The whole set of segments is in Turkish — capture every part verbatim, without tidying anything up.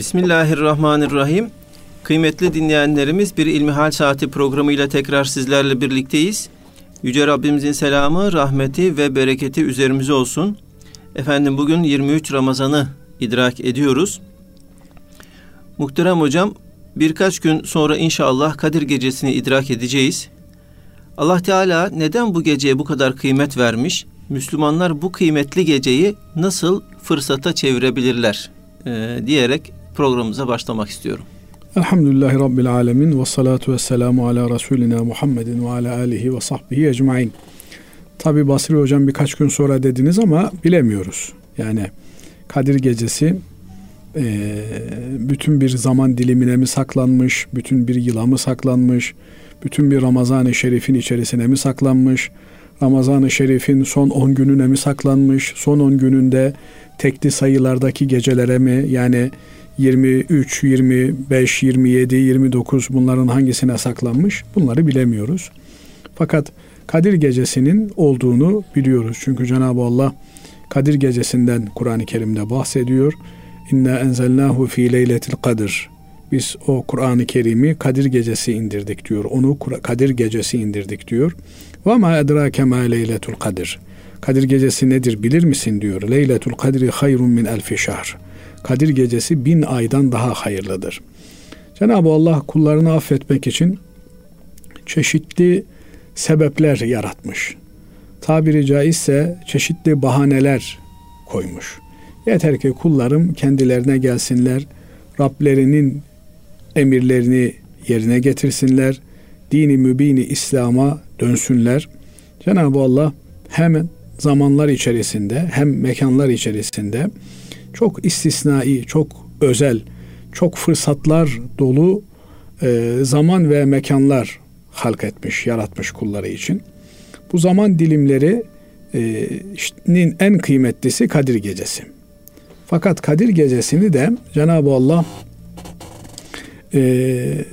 Bismillahirrahmanirrahim. Kıymetli dinleyenlerimiz, bir İlmihal Saati programıyla tekrar sizlerle birlikteyiz. Yüce Rabbimizin selamı, rahmeti ve bereketi üzerimize olsun. Efendim, bugün yirmi üç Ramazan'ı idrak ediyoruz. Muhterem hocam, birkaç gün sonra inşallah Kadir Gecesi'ni idrak edeceğiz. Allah Teala neden bu geceye bu kadar kıymet vermiş? Müslümanlar bu kıymetli geceyi nasıl fırsata çevirebilirler? Ee, diyerek programımıza başlamak istiyorum. Elhamdülillahi Rabbil Alemin ve salatu ve selamu ala Resulina Muhammedin ve ala alihi ve sahbihi ecmain. Tabi Basri hocam birkaç gün sonra dediniz ama bilemiyoruz. Yani Kadir Gecesi e, bütün bir zaman dilimine mi saklanmış, bütün bir yıla mı saklanmış, bütün bir Ramazan-ı Şerif'in içerisine mi saklanmış, Ramazan-ı Şerif'in son on gününe mi saklanmış, son on gününde tekli sayılardaki gecelere mi, yani yirmi üç, yirmi beş, yirmi yedi, yirmi dokuz bunların hangisine saklanmış, bunları bilemiyoruz. Fakat Kadir Gecesi'nin olduğunu biliyoruz. Çünkü Cenab-ı Allah Kadir Gecesi'nden Kur'an-ı Kerim'de bahsediyor. İnna enzelnahu fi leyletil kadr. Biz o Kur'an-ı Kerim'i Kadir Gecesi indirdik diyor. Onu Kadir Gecesi indirdik diyor. Ve ma edrake ma leyletul kadir. Kadir Gecesi nedir bilir misin diyor. Leyletul kadri hayrun min elfi şahr. Kadir Gecesi bin aydan daha hayırlıdır. Cenab-ı Allah kullarını affetmek için çeşitli sebepler yaratmış. Tabiri caizse çeşitli bahaneler koymuş. Yeter ki kullarım kendilerine gelsinler, Rablerinin emirlerini yerine getirsinler, dini mübini İslam'a dönsünler. Cenab-ı Allah hem zamanlar içerisinde hem mekanlar içerisinde çok istisnai, çok özel, çok fırsatlar dolu e, zaman ve mekanlar halketmiş, yaratmış kulları için. Bu zaman dilimlerinin en kıymetlisi Kadir Gecesi. Fakat Kadir Gecesi'ni de Cenab-ı Allah e,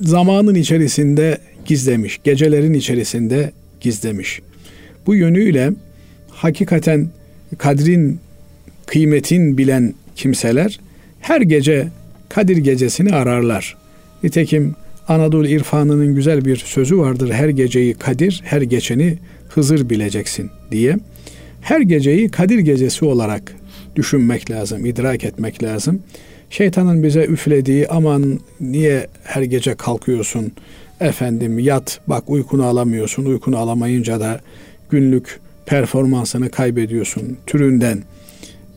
zamanın içerisinde gizlemiş, gecelerin içerisinde gizlemiş. Bu yönüyle hakikaten kadrin, kıymetin bilen kimseler her gece Kadir Gecesi'ni ararlar. Nitekim Anadolu irfanının güzel bir sözü vardır. Her geceyi Kadir, her geçeni Hızır bileceksin diye. Her geceyi Kadir Gecesi olarak düşünmek lazım, idrak etmek lazım. Şeytanın bize üflediği aman niye her gece kalkıyorsun efendim, yat bak uykunu alamıyorsun, uykunu alamayınca da günlük performansını kaybediyorsun türünden,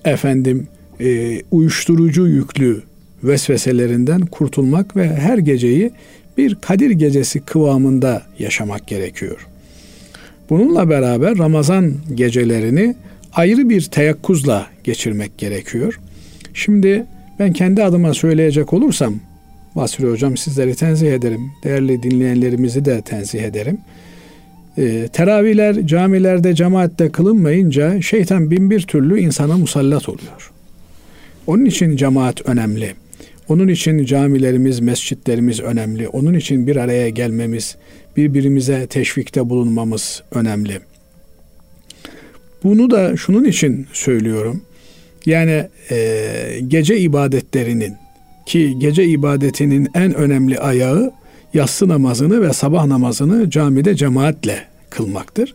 efendim e, uyuşturucu yüklü vesveselerinden kurtulmak ve her geceyi bir Kadir Gecesi kıvamında yaşamak gerekiyor. Bununla beraber Ramazan gecelerini ayrı bir teyakkuzla geçirmek gerekiyor. Şimdi ben kendi adıma söyleyecek olursam, Basri Hocam, sizleri tenzih ederim. Değerli dinleyenlerimizi de tenzih ederim. E, teravihler camilerde, cemaatte kılınmayınca şeytan bin bir türlü insana musallat oluyor. Onun için cemaat önemli. Onun için camilerimiz, mescitlerimiz önemli. Onun için bir araya gelmemiz, birbirimize teşvikte bulunmamız önemli. Bunu da şunun için söylüyorum. Yani e, gece ibadetlerinin, ki gece ibadetinin en önemli ayağı yatsı namazını ve sabah namazını camide cemaatle kılmaktır.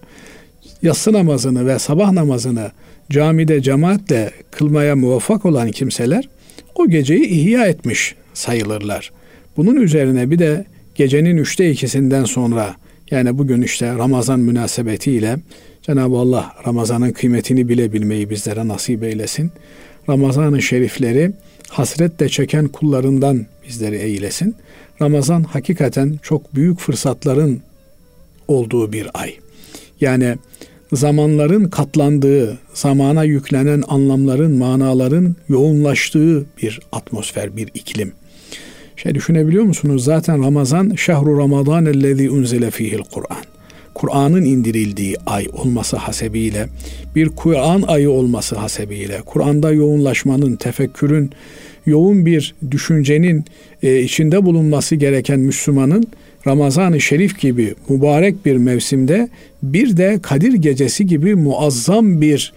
Yatsı namazını ve sabah namazını camide cemaatle kılmaya muvaffak olan kimseler o geceyi ihya etmiş sayılırlar. Bunun üzerine bir de gecenin üçte ikisinden sonra, yani bugün işte Ramazan münasebetiyle Cenab-ı Allah Ramazan'ın kıymetini bilebilmeyi bizlere nasip eylesin. Ramazan-ı şerifleri hasretle çeken kullarından bizleri eylesin. Ramazan hakikaten çok büyük fırsatların olduğu bir ay. Yani zamanların katlandığı, zamana yüklenen anlamların, manaların yoğunlaştığı bir atmosfer, bir iklim. Şey düşünebiliyor musunuz? Zaten Ramazan, şehru Ramazan ellezî unzile fîhil Kur'an. Kur'an'ın indirildiği ay olması hasebiyle, bir Kur'an ayı olması hasebiyle, Kur'an'da yoğunlaşmanın, tefekkürün, yoğun bir düşüncenin e, içinde bulunması gereken Müslümanın Ramazan-ı Şerif gibi mübarek bir mevsimde bir de Kadir Gecesi gibi muazzam bir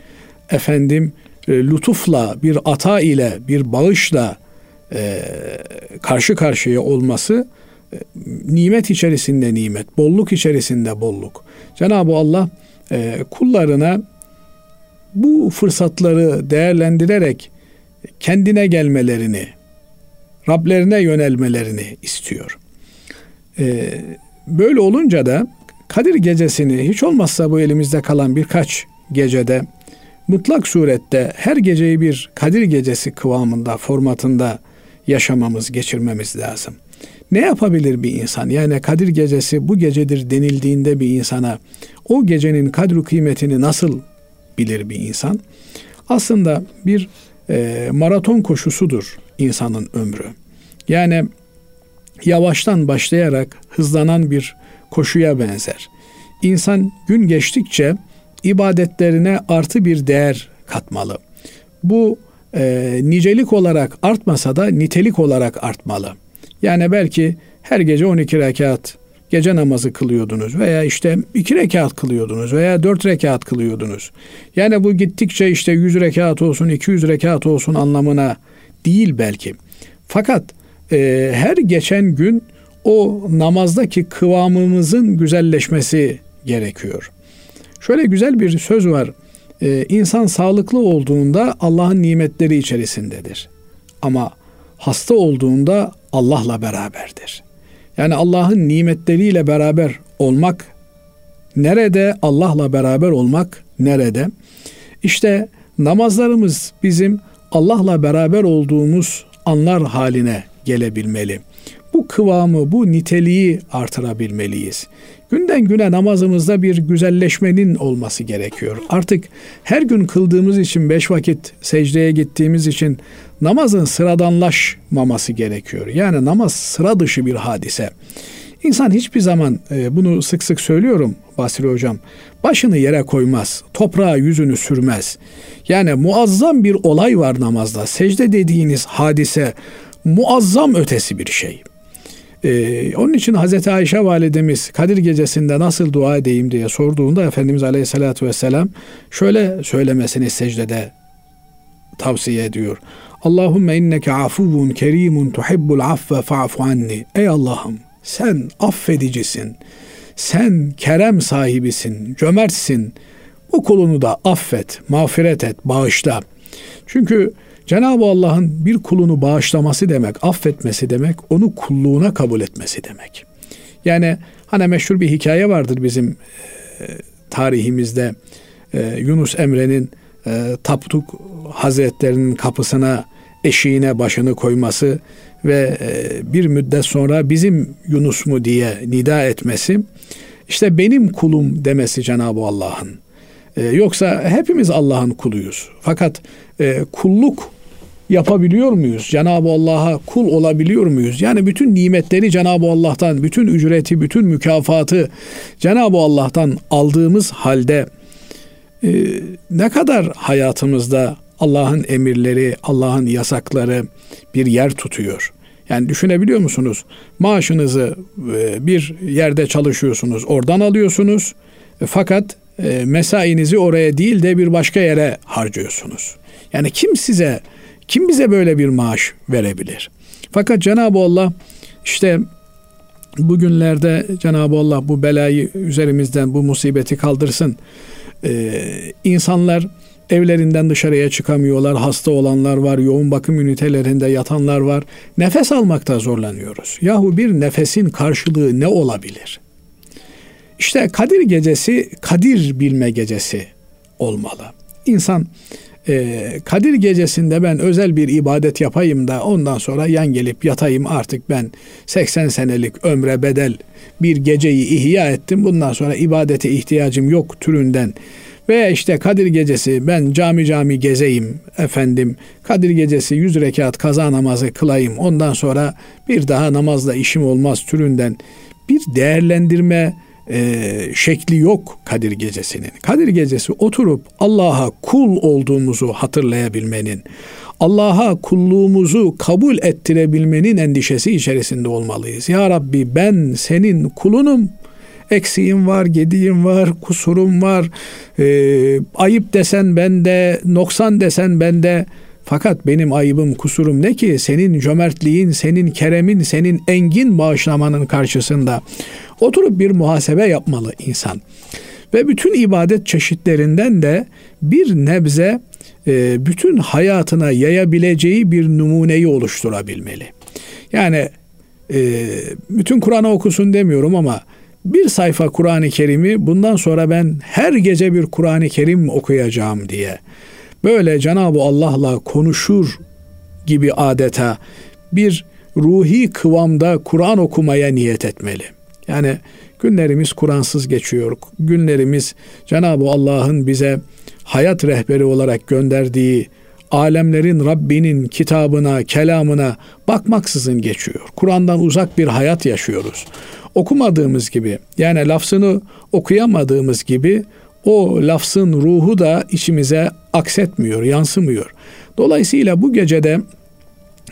efendim lütufla, bir ata ile, bir bağışla e, karşı karşıya olması e, nimet içerisinde nimet, bolluk içerisinde bolluk. Cenab-ı Allah e, kullarına bu fırsatları değerlendirerek kendine gelmelerini, Rablerine yönelmelerini istiyor. E, böyle olunca da Kadir gecesini, hiç olmazsa bu elimizde kalan birkaç gecede, mutlak surette her geceyi bir Kadir gecesi kıvamında, formatında yaşamamız, geçirmemiz lazım. Ne yapabilir bir insan? Yani Kadir gecesi bu gecedir denildiğinde bir insana, o gecenin kadru kıymetini nasıl bilir bir insan? Aslında bir e, maraton koşusudur insanın ömrü. Yani yavaştan başlayarak hızlanan bir koşuya benzer. İnsan gün geçtikçe ibadetlerine artı bir değer katmalı. Bu e, nicelik olarak artmasa da nitelik olarak artmalı. Yani belki her gece on iki rekat gece namazı kılıyordunuz veya işte iki rekat kılıyordunuz veya dört rekat kılıyordunuz. Yani bu gittikçe işte yüz rekat olsun, iki yüz rekat olsun anlamına değil belki. Fakat e, her geçen gün o namazdaki kıvamımızın güzelleşmesi gerekiyor. Şöyle güzel bir söz var. Ee, insan sağlıklı olduğunda Allah'ın nimetleri içerisindedir. Ama hasta olduğunda Allah'la beraberdir. Yani Allah'ın nimetleriyle beraber olmak nerede? Allah'la beraber olmak nerede? İşte namazlarımız bizim Allah'la beraber olduğumuz anlar haline gelebilmeli. Bu kıvamı, bu niteliği artırabilmeliyiz. Günden güne namazımızda bir güzelleşmenin olması gerekiyor. Artık her gün kıldığımız için, beş vakit secdeye gittiğimiz için namazın sıradanlaşmaması gerekiyor. Yani namaz sıra dışı bir hadise. İnsan hiçbir zaman, bunu sık sık söylüyorum Basri Hocam, başını yere koymaz, toprağa yüzünü sürmez. Yani muazzam bir olay var namazda. Secde dediğiniz hadise muazzam ötesi bir şey. Ee, onun için Hazreti Ayşe validemiz Kadir gecesinde nasıl dua edeyim diye sorduğunda Efendimiz Aleyhisselatü Vesselam şöyle söylemesini secdede tavsiye ediyor. Allahümme inneke afuvun kerimun tuhibbul affe fa'fu anni. Ey Allah'ım, sen affedicisin, sen kerem sahibisin, cömertsin. Bu kulunu da affet, mağfiret et, bağışla. Çünkü Cenab-ı Allah'ın bir kulunu bağışlaması demek, affetmesi demek, onu kulluğuna kabul etmesi demek. Yani hani meşhur bir hikaye vardır bizim e, tarihimizde. E, Yunus Emre'nin e, Tapduk Hazretlerinin kapısına, eşiğine başını koyması ve e, bir müddet sonra bizim Yunus mu diye nida etmesi, işte benim kulum demesi Cenab-ı Allah'ın. Yoksa hepimiz Allah'ın kuluyuz. Fakat e, kulluk yapabiliyor muyuz? Cenab-ı Allah'a kul olabiliyor muyuz? Yani bütün nimetleri Cenab-ı Allah'tan, bütün ücreti, bütün mükafatı Cenab-ı Allah'tan aldığımız halde e, ne kadar hayatımızda Allah'ın emirleri, Allah'ın yasakları bir yer tutuyor? Yani düşünebiliyor musunuz? Maaşınızı e, bir yerde çalışıyorsunuz, oradan alıyorsunuz. E, fakat mesainizi oraya değil de bir başka yere harcıyorsunuz. Yani kim size, kim bize böyle bir maaş verebilir? Fakat Cenab-ı Allah işte bugünlerde Cenab-ı Allah bu belayı üzerimizden, bu musibeti kaldırsın. Ee, insanlar evlerinden dışarıya çıkamıyorlar, hasta olanlar var, yoğun bakım ünitelerinde yatanlar var. Nefes almakta zorlanıyoruz. Yahu bir nefesin karşılığı ne olabilir? İşte Kadir gecesi, Kadir bilme gecesi olmalı. İnsan e, Kadir gecesinde ben özel bir ibadet yapayım da ondan sonra yan gelip yatayım, artık ben seksen senelik ömre bedel bir geceyi ihya ettim, bundan sonra ibadete ihtiyacım yok türünden. Veya işte Kadir gecesi ben cami cami gezeyim efendim, Kadir gecesi yüz rekat kaza namazı kılayım, ondan sonra bir daha namazla işim olmaz türünden bir değerlendirme Ee, şekli yok Kadir gecesinin. Kadir gecesi oturup Allah'a kul olduğumuzu hatırlayabilmenin, Allah'a kulluğumuzu kabul ettirebilmenin endişesi içerisinde olmalıyız. Ya Rabbi, ben senin kulunum. eksiğim var, gediğim var, kusurum var, ee, ayıp desen bende, noksan desen bende. Fakat benim ayıbım, kusurum ne ki senin cömertliğin, senin keremin, senin engin bağışlamanın karşısında? Oturup bir muhasebe yapmalı insan. Ve bütün ibadet çeşitlerinden de bir nebze bütün hayatına yayabileceği bir numuneyi oluşturabilmeli. Yani bütün Kur'an'ı okusun demiyorum ama bir sayfa Kur'an-ı Kerim'i bundan sonra ben her gece bir Kur'an-ı Kerim okuyacağım diye böyle Cenab-ı Allah'la konuşur gibi adeta bir ruhi kıvamda Kur'an okumaya niyet etmeli. Yani günlerimiz Kur'ansız geçiyor. Günlerimiz Cenab-ı Allah'ın bize hayat rehberi olarak gönderdiği alemlerin Rabbinin kitabına, kelamına bakmaksızın geçiyor. Kur'an'dan uzak bir hayat yaşıyoruz. Okumadığımız gibi, yani lafzını okuyamadığımız gibi o lafzın ruhu da içimize aksetmiyor, yansımıyor. Dolayısıyla bu gecede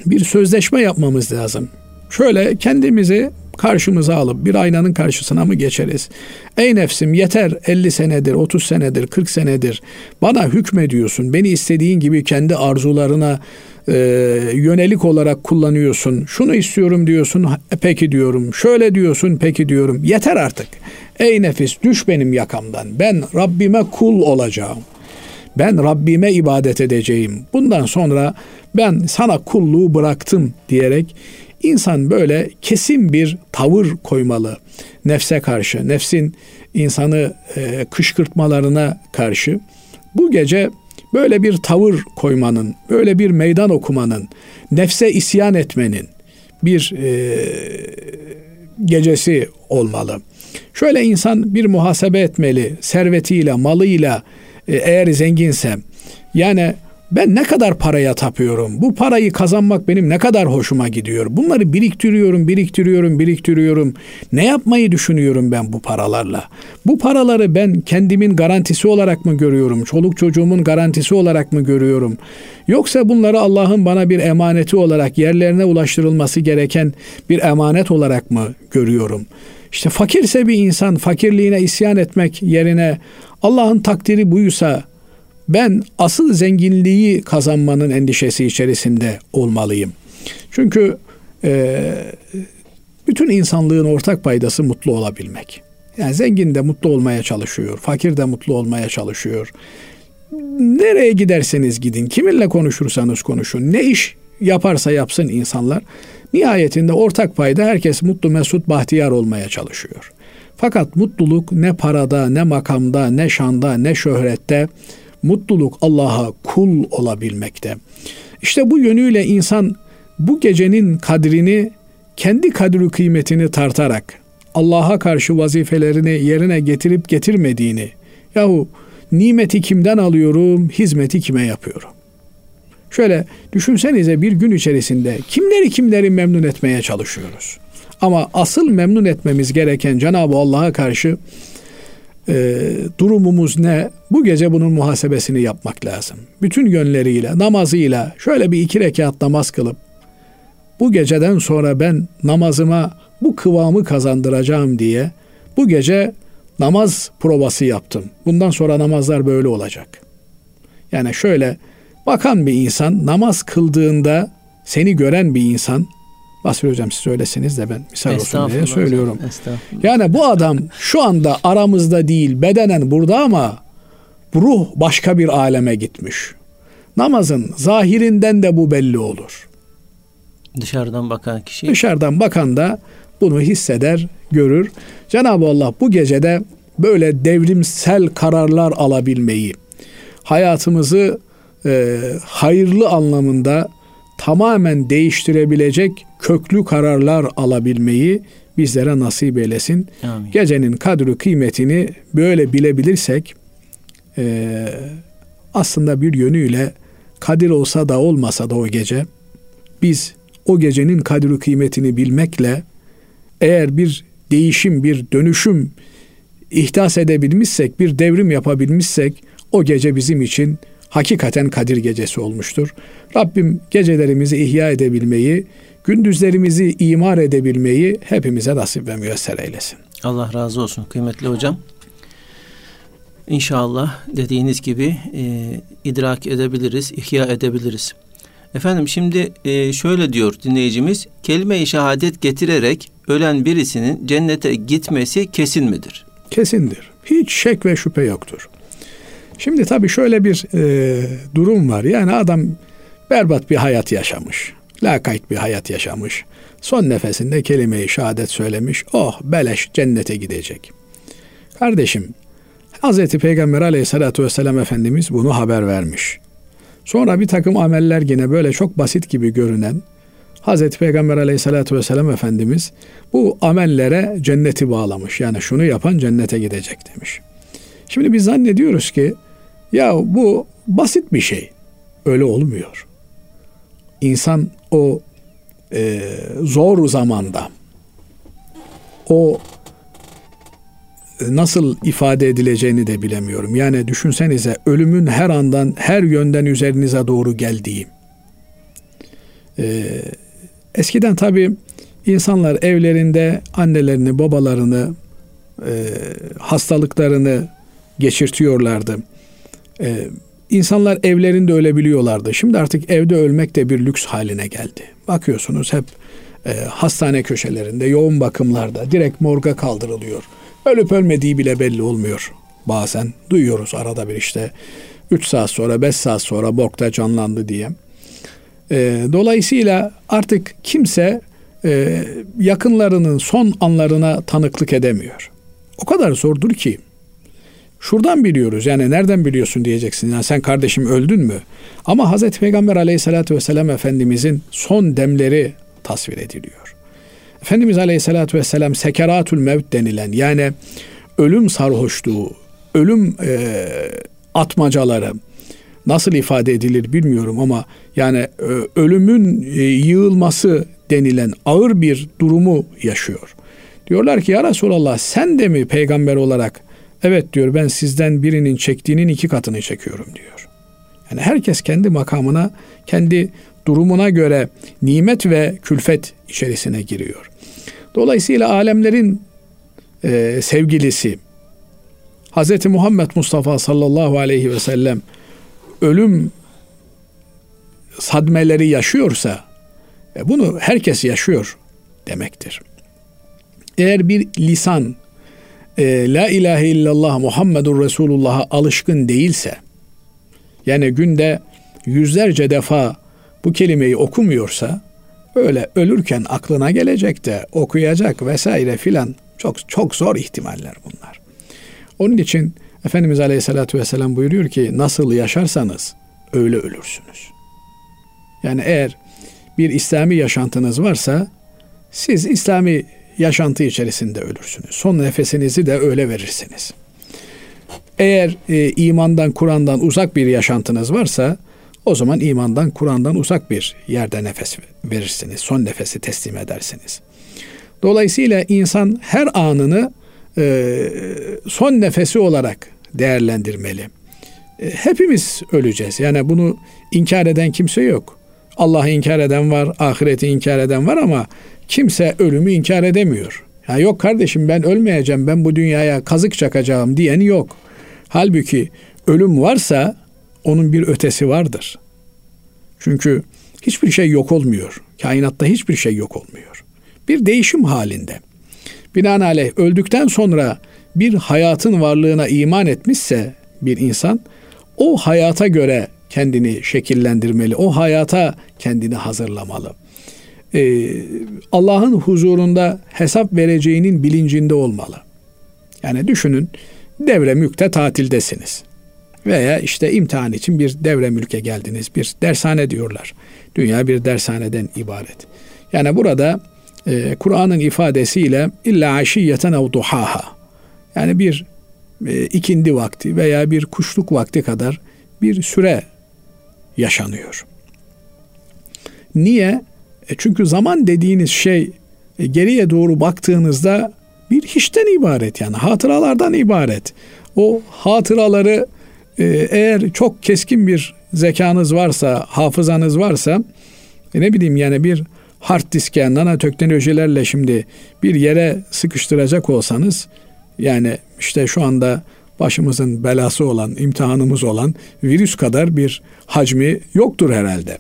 bir sözleşme yapmamız lazım. Şöyle kendimizi karşımıza alıp bir aynanın karşısına mı geçeriz? Ey nefsim, yeter, elli senedir, otuz senedir, kırk senedir bana hükmediyorsun. Beni istediğin gibi kendi arzularına e, yönelik olarak kullanıyorsun. Şunu istiyorum diyorsun, peki diyorum. Şöyle diyorsun, peki diyorum. Yeter artık. Ey nefis, düş benim yakamdan. Ben Rabbime kul olacağım. Ben Rabbime ibadet edeceğim. Bundan sonra ben sana kulluğu bıraktım diyerek İnsan böyle kesin bir tavır koymalı nefse karşı, nefsin insanı e, kışkırtmalarına karşı. Bu gece böyle bir tavır koymanın, böyle bir meydan okumanın, nefse isyan etmenin bir e, gecesi olmalı. Şöyle insan bir muhasebe etmeli, servetiyle, malıyla e, eğer zenginse, yani ben ne kadar paraya tapıyorum? Bu parayı kazanmak benim ne kadar hoşuma gidiyor? Bunları biriktiriyorum, biriktiriyorum, biriktiriyorum. Ne yapmayı düşünüyorum ben bu paralarla? Bu paraları ben kendimin garantisi olarak mı görüyorum? Çoluk çocuğumun garantisi olarak mı görüyorum? Yoksa bunları Allah'ın bana bir emaneti olarak, yerlerine ulaştırılması gereken bir emanet olarak mı görüyorum? İşte fakirse bir insan, fakirliğine isyan etmek yerine Allah'ın takdiri buysa, ben asıl zenginliği kazanmanın endişesi içerisinde olmalıyım. Çünkü e, bütün insanlığın ortak paydası mutlu olabilmek. Yani zengin de mutlu olmaya çalışıyor, fakir de mutlu olmaya çalışıyor. Nereye giderseniz gidin, kiminle konuşursanız konuşun, ne iş yaparsa yapsın insanlar, nihayetinde ortak payda herkes mutlu, mesut, bahtiyar olmaya çalışıyor. Fakat mutluluk ne parada, ne makamda, ne şanda, ne şöhrette, mutluluk Allah'a kul olabilmekte. İşte bu yönüyle insan bu gecenin kadrini, kendi kadri kıymetini tartarak, Allah'a karşı vazifelerini yerine getirip getirmediğini, yahu nimeti kimden alıyorum, hizmeti kime yapıyorum? Şöyle düşünsenize, bir gün içerisinde kimleri kimleri memnun etmeye çalışıyoruz. Ama asıl memnun etmemiz gereken Cenab-ı Allah'a karşı Ee, durumumuz ne? Bu gece bunun muhasebesini yapmak lazım. Bütün yönleriyle, namazıyla şöyle bir iki rekat namaz kılıp, bu geceden sonra ben namazıma bu kıvamı kazandıracağım diye bu gece namaz provası yaptım. Bundan sonra namazlar böyle olacak. Yani şöyle bakan bir insan, namaz kıldığında seni gören bir insan, Basri Hocam siz öylesiniz de ben misal olsun diye söylüyorum. Yani bu adam şu anda aramızda değil, bedenen burada ama ruh başka bir aleme gitmiş. Namazın zahirinden de bu belli olur. Dışarıdan bakan kişi. Dışarıdan bakan da bunu hisseder, görür. Cenab-ı Allah bu gecede böyle devrimsel kararlar alabilmeyi, hayatımızı e, hayırlı anlamında tamamen değiştirebilecek köklü kararlar alabilmeyi bizlere nasip eylesin. Amin. Gecenin kadri kıymetini böyle bilebilirsek e, aslında bir yönüyle kadir olsa da olmasa da o gece, biz o gecenin kadri kıymetini bilmekle eğer bir değişim, bir dönüşüm ihdas edebilmişsek, bir devrim yapabilmişsek, o gece bizim için hakikaten Kadir Gecesi olmuştur. Rabbim gecelerimizi ihya edebilmeyi, gündüzlerimizi imar edebilmeyi hepimize nasip ve müyesser eylesin. Allah razı olsun kıymetli hocam. İnşallah dediğiniz gibi e, idrak edebiliriz, ihya edebiliriz. Efendim şimdi e, şöyle diyor dinleyicimiz, kelime-i şehadet getirerek ölen birisinin cennete gitmesi kesin midir? Kesindir. Hiç şek ve şüphe yoktur. Şimdi tabii şöyle bir e, durum var. Yani adam berbat bir hayat yaşamış. Lakayt bir hayat yaşamış. Son nefesinde kelime-i şehadet söylemiş. Oh beleş cennete gidecek. Kardeşim, Hazreti Peygamber aleyhissalatü vesselam Efendimiz bunu haber vermiş. Sonra bir takım ameller yine böyle çok basit gibi görünen Hazreti Peygamber aleyhissalatü vesselam Efendimiz bu amellere cenneti bağlamış. Yani şunu yapan cennete gidecek demiş. Şimdi biz zannediyoruz ki ya bu basit bir şey. Öyle olmuyor. İnsan o e, zor zamanda o nasıl ifade edileceğini de bilemiyorum. Yani düşünsenize ölümün her andan, her yönden üzerinize doğru geldiği. E, eskiden tabii insanlar evlerinde annelerini, babalarını, e, hastalıklarını geçirtiyorlardı. E, İnsanlar evlerinde ölebiliyorlardı. Şimdi artık evde ölmek de bir lüks haline geldi. Bakıyorsunuz hep e, hastane köşelerinde, yoğun bakımlarda direkt morga kaldırılıyor. Ölüp ölmediği bile belli olmuyor. Bazen duyuyoruz arada bir işte üç saat sonra, beş saat sonra morgda canlandı diye. E, dolayısıyla artık kimse e, yakınlarının son anlarına tanıklık edemiyor. O kadar zordur ki. Şuradan biliyoruz, yani nereden biliyorsun diyeceksin. Yani sen kardeşim öldün mü? Ama Hazreti Peygamber aleyhissalatü vesselam Efendimizin son demleri tasvir ediliyor. Efendimiz aleyhissalatü vesselam sekeratül mevt denilen, yani ölüm sarhoşluğu, ölüm e, atmacaları nasıl ifade edilir bilmiyorum ama yani e, ölümün e, yığılması denilen ağır bir durumu yaşıyor. Diyorlar ki ya Resulallah sen de mi peygamber olarak? Evet diyor, ben sizden birinin çektiğinin iki katını çekiyorum diyor. Yani herkes kendi makamına, kendi durumuna göre nimet ve külfet içerisine giriyor. Dolayısıyla alemlerin e, sevgilisi Hazreti Muhammed Mustafa sallallahu aleyhi ve sellem ölüm sadmeleri yaşıyorsa e, bunu herkes yaşıyor demektir. Eğer bir lisan La ilahe illallah Muhammedur Resulullah'a alışkın değilse, yani günde yüzlerce defa bu kelimeyi okumuyorsa, öyle ölürken aklına gelecek de okuyacak vesaire filan, çok çok zor ihtimaller bunlar. Onun için Efendimiz Aleyhisselatü Vesselam buyuruyor ki nasıl yaşarsanız öyle ölürsünüz. Yani eğer bir İslami yaşantınız varsa siz İslami yaşantı içerisinde ölürsünüz. Son nefesinizi de öyle verirsiniz. Eğer e, imandan, Kur'an'dan uzak bir yaşantınız varsa o zaman imandan, Kur'an'dan uzak bir yerde nefes verirsiniz. Son nefesi teslim edersiniz. Dolayısıyla insan her anını e, son nefesi olarak değerlendirmeli. E, hepimiz öleceğiz. Yani bunu inkar eden kimse yok. Allah'ı inkar eden var, ahireti inkar eden var ama kimse ölümü inkar edemiyor. Ya yok kardeşim ben ölmeyeceğim, ben bu dünyaya kazık çakacağım diyen yok. Halbuki ölüm varsa onun bir ötesi vardır. Çünkü hiçbir şey yok olmuyor. Kainatta hiçbir şey yok olmuyor. Bir değişim halinde. Binaenaleyh öldükten sonra bir hayatın varlığına iman etmişse bir insan o hayata göre kendini şekillendirmeli, o hayata kendini hazırlamalı. Ee, Allah'ın huzurunda hesap vereceğinin bilincinde olmalı. Yani düşünün devre mülkte tatildesiniz. Veya işte imtihan için bir devre mülke geldiniz. Bir dershane diyorlar. Dünya bir dershaneden ibaret. Yani burada e, Kur'an'ın ifadesiyle illa aşiyeten ev duhaha. Yani bir e, ikindi vakti veya bir kuşluk vakti kadar bir süre yaşanıyor. Niye? Çünkü zaman dediğiniz şey geriye doğru baktığınızda bir hiçten ibaret, yani hatıralardan ibaret. O hatıraları eğer çok keskin bir zekanız varsa, hafızanız varsa ne bileyim yani bir hard diske, nanoteknolojilerle şimdi bir yere sıkıştıracak olsanız, yani işte şu anda başımızın belası olan, imtihanımız olan virüs kadar bir hacmi yoktur herhalde.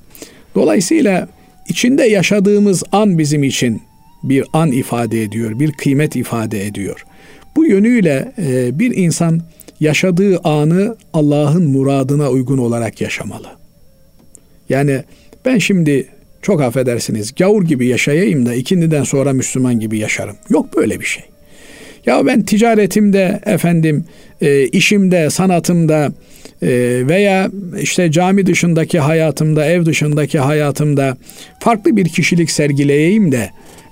Dolayısıyla içinde yaşadığımız an bizim için bir an ifade ediyor, bir kıymet ifade ediyor. Bu yönüyle bir insan yaşadığı anı Allah'ın muradına uygun olarak yaşamalı. Yani ben şimdi çok affedersiniz gavur gibi yaşayayım da ikindiden sonra Müslüman gibi yaşarım. Yok böyle bir şey. Ya ben ticaretimde, efendim, e, işimde, sanatımda e, veya işte cami dışındaki hayatımda, ev dışındaki hayatımda farklı bir kişilik sergileyeyim de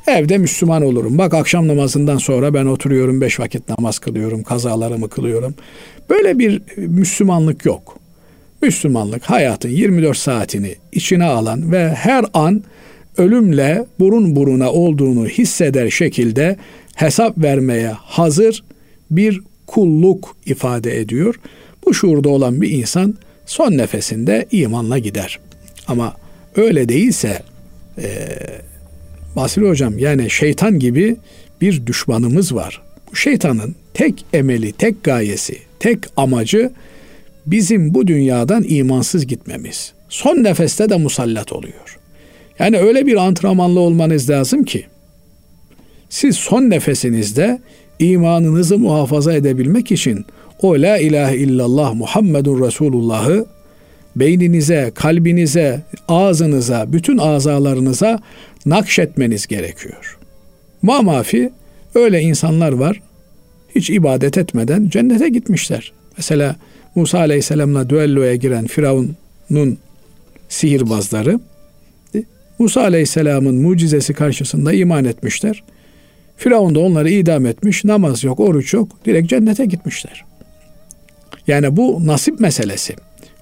evde Müslüman olurum. Bak akşam namazından sonra ben oturuyorum, beş vakit namaz kılıyorum, kazalarımı kılıyorum. Böyle bir Müslümanlık yok. Müslümanlık hayatın yirmi dört saatini içine alan ve her an ölümle burun buruna olduğunu hisseder şekilde hesap vermeye hazır bir kulluk ifade ediyor. Bu şuurda olan bir insan son nefesinde imanla gider. Ama öyle değilse e, Basri Hocam, yani şeytan gibi bir düşmanımız var. Bu şeytanın tek emeli, tek gayesi, tek amacı bizim bu dünyadan imansız gitmemiz. Son nefeste de musallat oluyor. Yani öyle bir antrenmanlı olmanız lazım ki siz son nefesinizde imanınızı muhafaza edebilmek için o la ilahe illallah Muhammedun Resulullah'ı beyninize, kalbinize, ağzınıza, bütün azalarınıza nakşetmeniz gerekiyor. Mamafi öyle insanlar var, hiç ibadet etmeden cennete gitmişler. Mesela Musa Aleyhisselam'la düelloya giren Firavun'un sihirbazları, Musa Aleyhisselam'ın mucizesi karşısında iman etmişler. Firavun da onları idam etmiş, namaz yok, oruç yok, direkt cennete gitmişler. Yani bu nasip meselesi.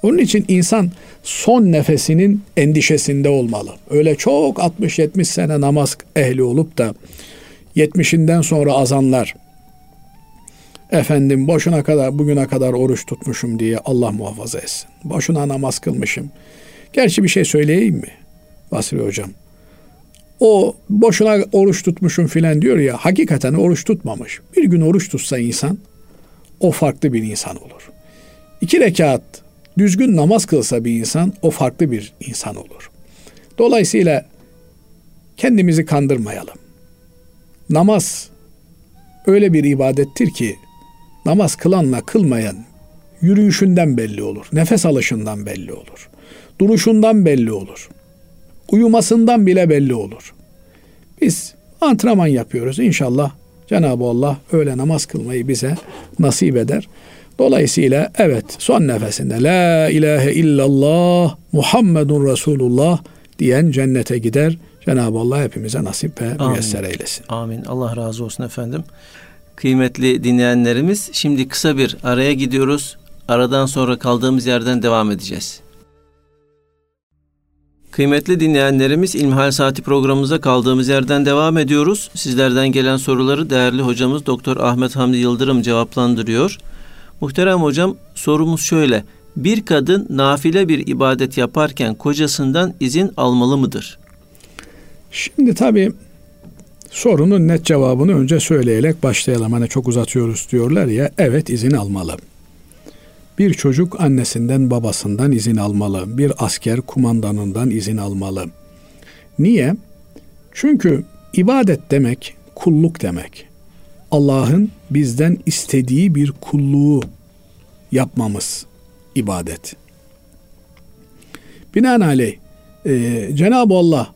Onun için insan son nefesinin endişesinde olmalı. Öyle çok altmış yetmiş sene namaz ehli olup da yetmişinden sonra azanlar, efendim boşuna kadar, bugüne kadar oruç tutmuşum diye Allah muhafaza etsin. Boşuna namaz kılmışım. Gerçi bir şey söyleyeyim mi Basri Hocam? O boşuna oruç tutmuşum filan diyor ya, hakikaten oruç tutmamış. Bir gün oruç tutsa insan, o farklı bir insan olur. İki rekat düzgün namaz kılsa bir insan, o farklı bir insan olur. Dolayısıyla kendimizi kandırmayalım. Namaz öyle bir ibadettir ki namaz kılanla kılmayan yürüyüşünden belli olur, nefes alışından belli olur, duruşundan belli olur, uyumasından bile belli olur. Biz antrenman yapıyoruz. İnşallah Cenab-ı Allah öyle namaz kılmayı bize nasip eder. Dolayısıyla evet, son nefesinde La ilahe illallah Muhammedun Resulullah diyen cennete gider. Cenab-ı Allah hepimize nasip ve müyesser eylesin. Amin. Allah razı olsun efendim. Kıymetli dinleyenlerimiz, şimdi kısa bir araya gidiyoruz. Aradan sonra kaldığımız yerden devam edeceğiz. Kıymetli dinleyenlerimiz, İlmihal Saati programımıza kaldığımız yerden devam ediyoruz. Sizlerden gelen soruları değerli hocamız Doktor Ahmet Hamdi Yıldırım cevaplandırıyor. Muhterem hocam, sorumuz şöyle: bir kadın nafile bir ibadet yaparken kocasından izin almalı mıdır? Şimdi tabii sorunun net cevabını önce söyleyerek başlayalım. Hani çok uzatıyoruz diyorlar ya, evet, izin almalı. Bir çocuk annesinden, babasından izin almalı. Bir asker kumandanından izin almalı. Niye? Çünkü ibadet demek, kulluk demek. Allah'ın bizden istediği bir kulluğu yapmamız ibadet. Binaenaleyh e, Cenab-ı Allah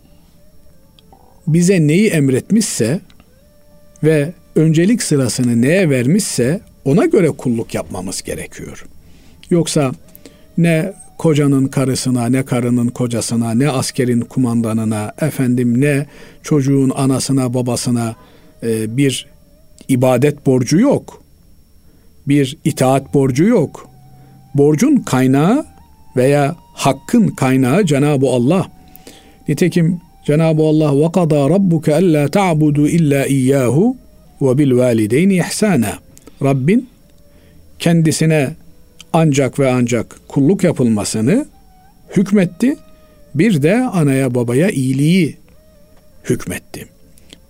bize neyi emretmişse ve öncelik sırasını neye vermişse ona göre kulluk yapmamız gerekiyor. Yoksa ne kocanın karısına, ne karının kocasına, ne askerin kumandanına, efendim ne çocuğun anasına, babasına e, bir ibadet borcu yok. Bir itaat borcu yok. Borcun kaynağı veya hakkın kaynağı Cenab-ı Allah. Nitekim Cenab-ı Allah وَقَضَى رَبُّكَ أَلَّا تَعْبُدُوا إِلَّا اِيَّاهُ وَبِالْوَالِدَيْنِ اِحْسَانًا. Rabbin kendisine ancak ve ancak kulluk yapılmasını hükmetti. Bir de anaya babaya iyiliği hükmetti.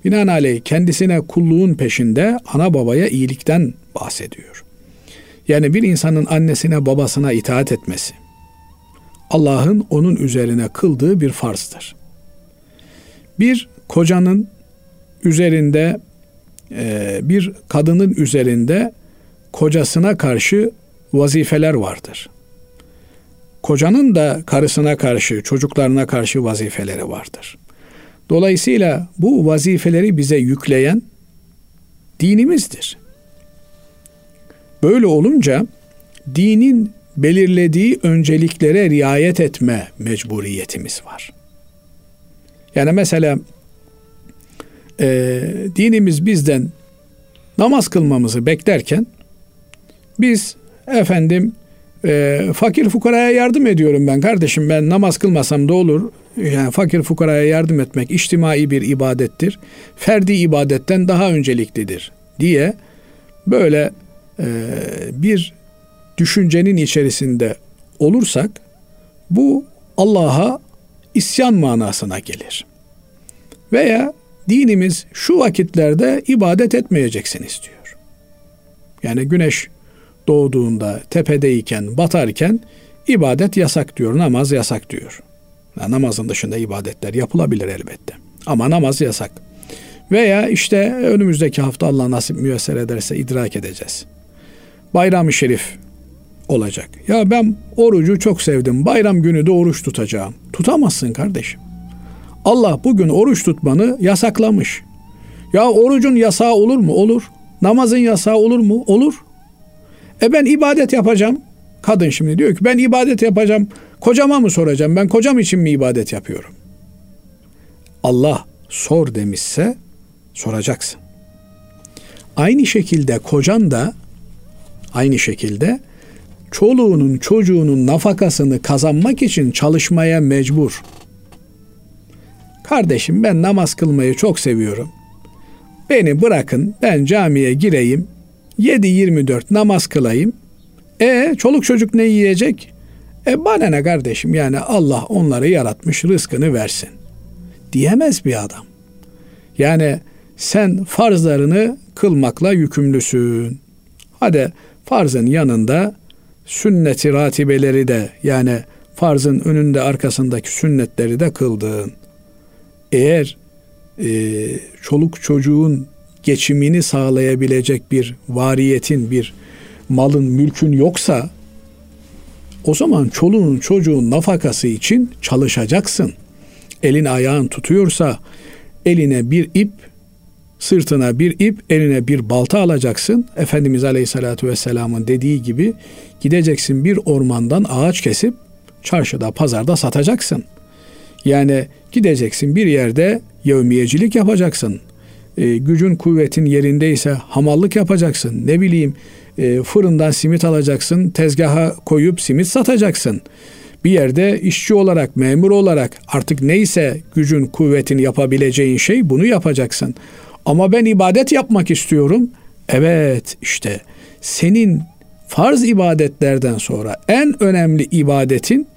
Binaenaleyh kendisine kulluğun peşinde ana babaya iyilikten bahsediyor. Yani bir insanın annesine babasına itaat etmesi Allah'ın onun üzerine kıldığı bir farzdır. Bir kocanın üzerinde, bir kadının üzerinde kocasına karşı vazifeler vardır. Kocanın da karısına karşı, çocuklarına karşı vazifeleri vardır. Dolayısıyla bu vazifeleri bize yükleyen dinimizdir. Böyle olunca dinin belirlediği önceliklere riayet etme mecburiyetimiz var. Yani mesela e, dinimiz bizden namaz kılmamızı beklerken biz efendim e, fakir fukaraya yardım ediyorum ben kardeşim, ben namaz kılmasam da olur. Yani fakir fukaraya yardım etmek içtimai bir ibadettir. Ferdi ibadetten daha önceliklidir diye böyle e, bir düşüncenin içerisinde olursak bu Allah'a isyan manasına gelir. Veya dinimiz şu vakitlerde ibadet etmeyeceksiniz diyor. Yani güneş doğduğunda, tepedeyken, batarken ibadet yasak diyor, namaz yasak diyor. Yani namazın dışında ibadetler yapılabilir elbette ama namaz yasak. Veya işte önümüzdeki hafta Allah nasip müyesser ederse idrak edeceğiz. Bayram-ı Şerif olacak. Ya ben orucu çok sevdim, bayram günü de oruç tutacağım. Tutamazsın kardeşim. Allah bugün oruç tutmanı yasaklamış. Ya orucun yasağı olur mu? Olur. Namazın yasağı olur mu? Olur. E ben ibadet yapacağım. Kadın şimdi diyor ki ben ibadet yapacağım. Kocama mı soracağım? Ben kocam için mi ibadet yapıyorum? Allah sor demişse soracaksın. Aynı şekilde kocan da aynı şekilde çoluğunun çocuğunun nafakasını kazanmak için çalışmaya mecbur. Kardeşim ben namaz kılmayı çok seviyorum. Beni bırakın, ben camiye gireyim. yedi yirmi dört namaz kılayım. E çoluk çocuk ne yiyecek? E bana ne kardeşim, yani Allah onları yaratmış, rızkını versin diyemez bir adam. Yani sen farzlarını kılmakla yükümlüsün. Hadi farzın yanında sünnet-i ratibeleri de, yani farzın önünde arkasındaki sünnetleri de kıldın. Eğer e, çoluk çocuğun geçimini sağlayabilecek bir variyetin, bir malın, mülkün yoksa o zaman çoluğun çocuğun nafakası için çalışacaksın. Elin ayağın tutuyorsa eline bir ip, sırtına bir ip, eline bir balta alacaksın. Efendimiz Aleyhisselatü Vesselam'ın dediği gibi gideceksin, bir ormandan ağaç kesip çarşıda, pazarda satacaksın. Yani gideceksin bir yerde yevmiyecilik yapacaksın. E, gücün kuvvetin yerindeyse hamallık yapacaksın. Ne bileyim e, fırından simit alacaksın, tezgaha koyup simit satacaksın. Bir yerde işçi olarak, memur olarak, artık neyse gücün kuvvetin yapabileceğin şey, bunu yapacaksın. Ama ben ibadet yapmak istiyorum. Evet, işte senin farz ibadetlerden sonra en önemli ibadetin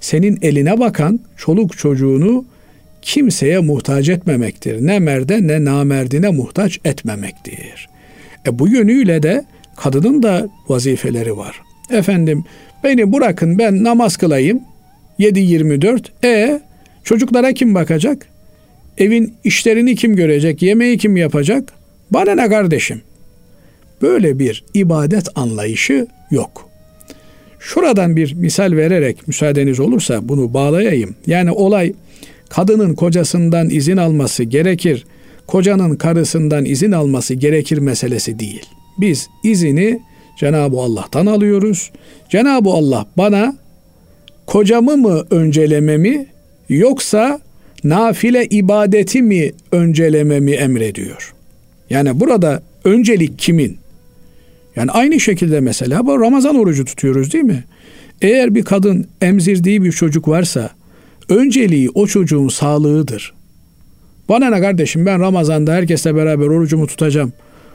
senin eline bakan çoluk çocuğunu kimseye muhtaç etmemektir. Ne merde ne namerdine muhtaç etmemektir. E bu yönüyle de kadının da vazifeleri var. Efendim beni bırakın, ben namaz kılayım yedi yirmi dört. E çocuklara kim bakacak? Evin işlerini kim görecek? Yemeği kim yapacak? Bana ne kardeşim? Böyle bir ibadet anlayışı yok. Şuradan bir misal vererek müsaadeniz olursa bunu bağlayayım. Yani olay kadının kocasından izin alması gerekir, kocanın karısından izin alması gerekir meselesi değil. Biz izini Cenab-ı Allah'tan alıyoruz. Cenab-ı Allah bana kocamı mı öncelememi yoksa nafile ibadeti mi öncelememi emrediyor. Yani burada öncelik kimin? Yani aynı şekilde mesela bu Ramazan orucu tutuyoruz değil mi? Eğer bir kadın emzirdiği bir çocuk varsa önceliği o çocuğun sağlığıdır. Bana ne kardeşim, ben Ramazan'da herkesle beraber orucumu tutacağım.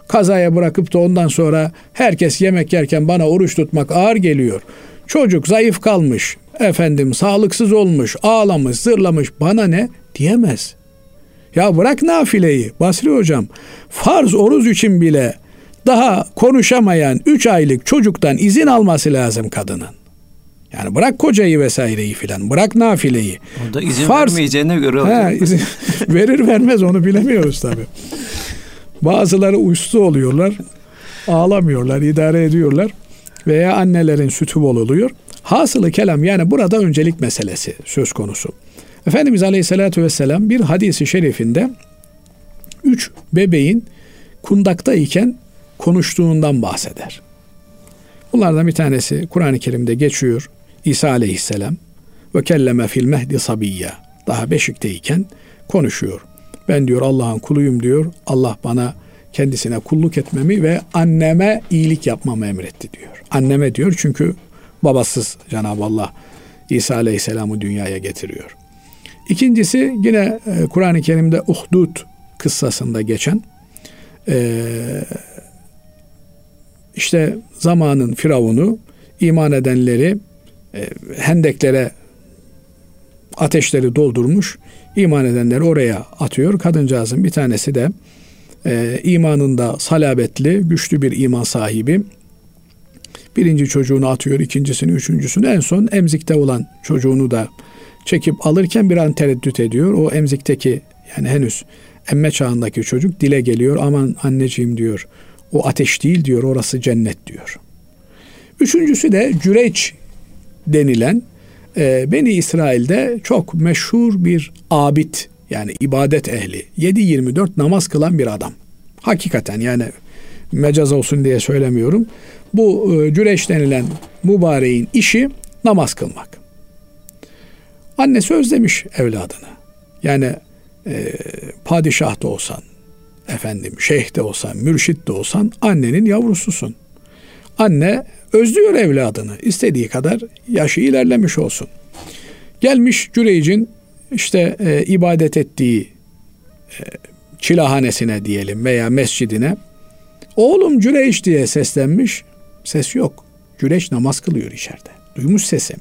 Kazaya bırakıp da ondan sonra herkes yemek yerken bana oruç tutmak ağır geliyor. Çocuk zayıf kalmış, efendim sağlıksız olmuş, ağlamış, zırlamış, bana ne diyemez. Ya bırak nafileyi Basri hocam. Farz oruz için bile daha konuşamayan üç aylık çocuktan izin alması lazım kadının. Yani bırak kocayı vesaireyi filan. Bırak nafileyi. O da izin farz vermeyeceğine göre. He, izin, verir vermez onu bilemiyoruz tabii. Bazıları uslu oluyorlar. Ağlamıyorlar, idare ediyorlar. Veya annelerin sütü bol oluyor. Hasılı kelam yani burada öncelik meselesi söz konusu. Efendimiz Aleyhisselatü Vesselam bir hadisi şerifinde üç bebeğin kundaktayken konuştuğundan bahseder. Bunlardan bir tanesi Kur'an-ı Kerim'de geçiyor. İsa Aleyhisselam ve kelleme fil mehdi sabiyya, daha beşikteyken konuşuyor. Ben diyor Allah'ın kuluyum diyor. Allah bana kendisine kulluk etmemi ve anneme iyilik yapmamı emretti diyor. Anneme diyor çünkü babasız Cenab-ı Allah İsa Aleyhisselam'ı dünyaya getiriyor. İkincisi yine Kur'an-ı Kerim'de Uhdud kıssasında geçen işte zamanın firavunu iman edenleri hendeklere ateşleri doldurmuş, iman edenleri oraya atıyor. Kadıncağızın bir tanesi de imanında salabetli, güçlü bir iman sahibi. Birinci çocuğunu atıyor, ikincisini, üçüncüsünü, en son emzikte olan çocuğunu da çekip alırken bir an tereddüt ediyor. O emzikteki yani henüz emme çağındaki çocuk dile geliyor. Aman anneciğim diyor, o ateş değil diyor, orası cennet diyor. Üçüncüsü de Cüreç denilen e, Beni İsrail'de çok meşhur bir abid yani ibadet ehli. yedi yirmi dört namaz kılan bir adam. Hakikaten yani mecaz olsun diye söylemiyorum. Bu e, Cüreç denilen mübareğin işi namaz kılmak. Annesi özlemiş evladını. Yani e, padişah da olsan, efendim şeyh de olsan, mürşit de olsan annenin yavrususun. Anne özlüyor evladını. İstediği kadar yaşı ilerlemiş olsun. Gelmiş Cüreyc'in işte e, ibadet ettiği e, çilahanesine diyelim veya mescidine. Oğlum Cüreyc diye seslenmiş. Ses yok. Cüreyc namaz kılıyor içeride. Duymuş sesi.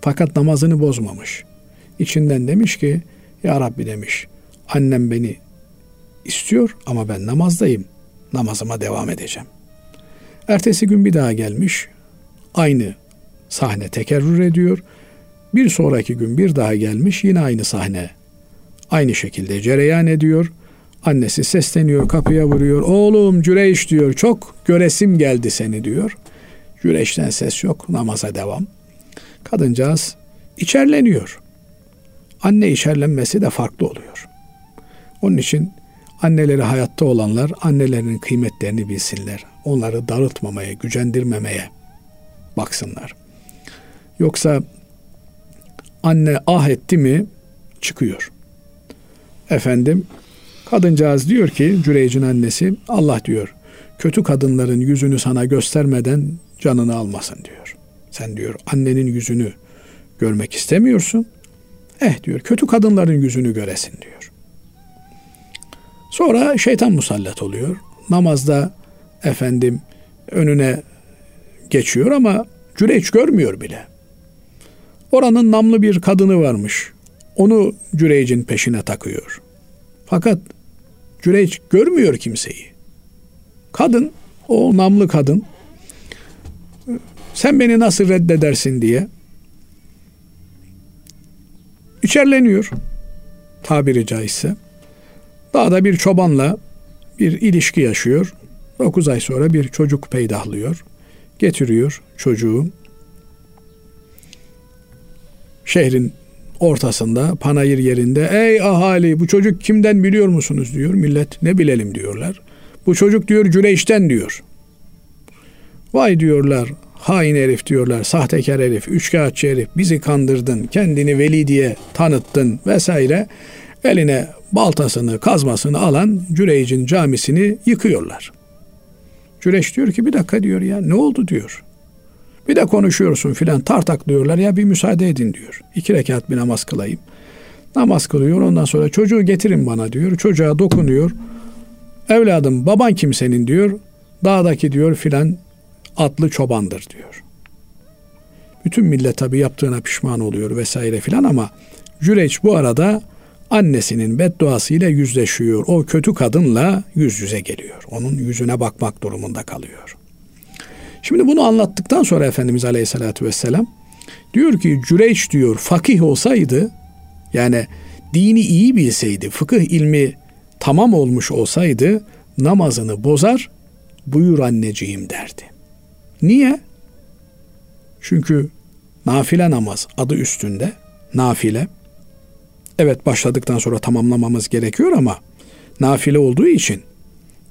Fakat namazını bozmamış. İçinden demiş ki, ya Rabbi demiş, annem beni istiyor ama ben namazdayım. Namazıma devam edeceğim. Ertesi gün bir daha gelmiş. Aynı sahne tekerrür ediyor. Bir sonraki gün bir daha gelmiş. Yine aynı sahne. Aynı şekilde cereyan ediyor. Annesi sesleniyor, kapıya vuruyor. Oğlum Cüreyç diyor, çok göresim geldi seni diyor. Cüreyç'ten ses yok, namaza devam. Kadıncağız içerleniyor. Anne içerlenmesi de farklı oluyor. Onun için anneleri hayatta olanlar annelerinin kıymetlerini bilsinler. Onları darıltmamaya, gücendirmemeye baksınlar. Yoksa anne ah etti mi çıkıyor. Efendim kadıncağız diyor ki Cüreyc'in annesi, Allah diyor kötü kadınların yüzünü sana göstermeden canını almasın diyor. Sen diyor annenin yüzünü görmek istemiyorsun. Eh diyor kötü kadınların yüzünü göresin diyor. Sonra şeytan musallat oluyor. Namazda efendim önüne geçiyor ama Cüreyç görmüyor bile. Oranın namlı bir kadını varmış. Onu Cüreyc'in peşine takıyor. Fakat Cüreyç görmüyor kimseyi. Kadın, o namlı kadın, sen beni nasıl reddedersin diye içerleniyor tabiri caizse. Dağda bir çobanla bir ilişki yaşıyor. dokuz ay sonra bir çocuk peydahlıyor. Getiriyor çocuğu. Şehrin ortasında, panayır yerinde, ey ahali bu çocuk kimden biliyor musunuz diyor. Millet ne bilelim diyorlar. Bu çocuk diyor Cüreyç'ten diyor. Vay diyorlar. Hain herif diyorlar, sahtekar herif, üçkağıtçı herif, bizi kandırdın, kendini veli diye tanıttın vesaire. Eline baltasını, kazmasını alan Cüreyc'in camisini yıkıyorlar. Cüreyç diyor ki bir dakika diyor ya ne oldu diyor. Bir de konuşuyorsun filan tartaklıyorlar ya bir müsaade edin diyor. İki rekat bir namaz kılayım. Namaz kılıyor ondan sonra çocuğu getirin bana diyor. Çocuğa dokunuyor. Evladım baban kimsenin diyor. Dağdaki diyor filan atlı çobandır diyor. Bütün millet tabii yaptığına pişman oluyor vesaire filan ama Cüreyç bu arada annesinin bedduasıyla yüzleşiyor. O kötü kadınla yüz yüze geliyor. Onun yüzüne bakmak durumunda kalıyor. Şimdi bunu anlattıktan sonra Efendimiz Aleyhisselatü Vesselam diyor ki Cüreyç diyor fakih olsaydı, yani dini iyi bilseydi, fıkıh ilmi tamam olmuş olsaydı namazını bozar, buyur anneciğim derdi. Niye? Çünkü nafile namaz adı üstünde, nafile. Evet, başladıktan sonra tamamlamamız gerekiyor ama nafile olduğu için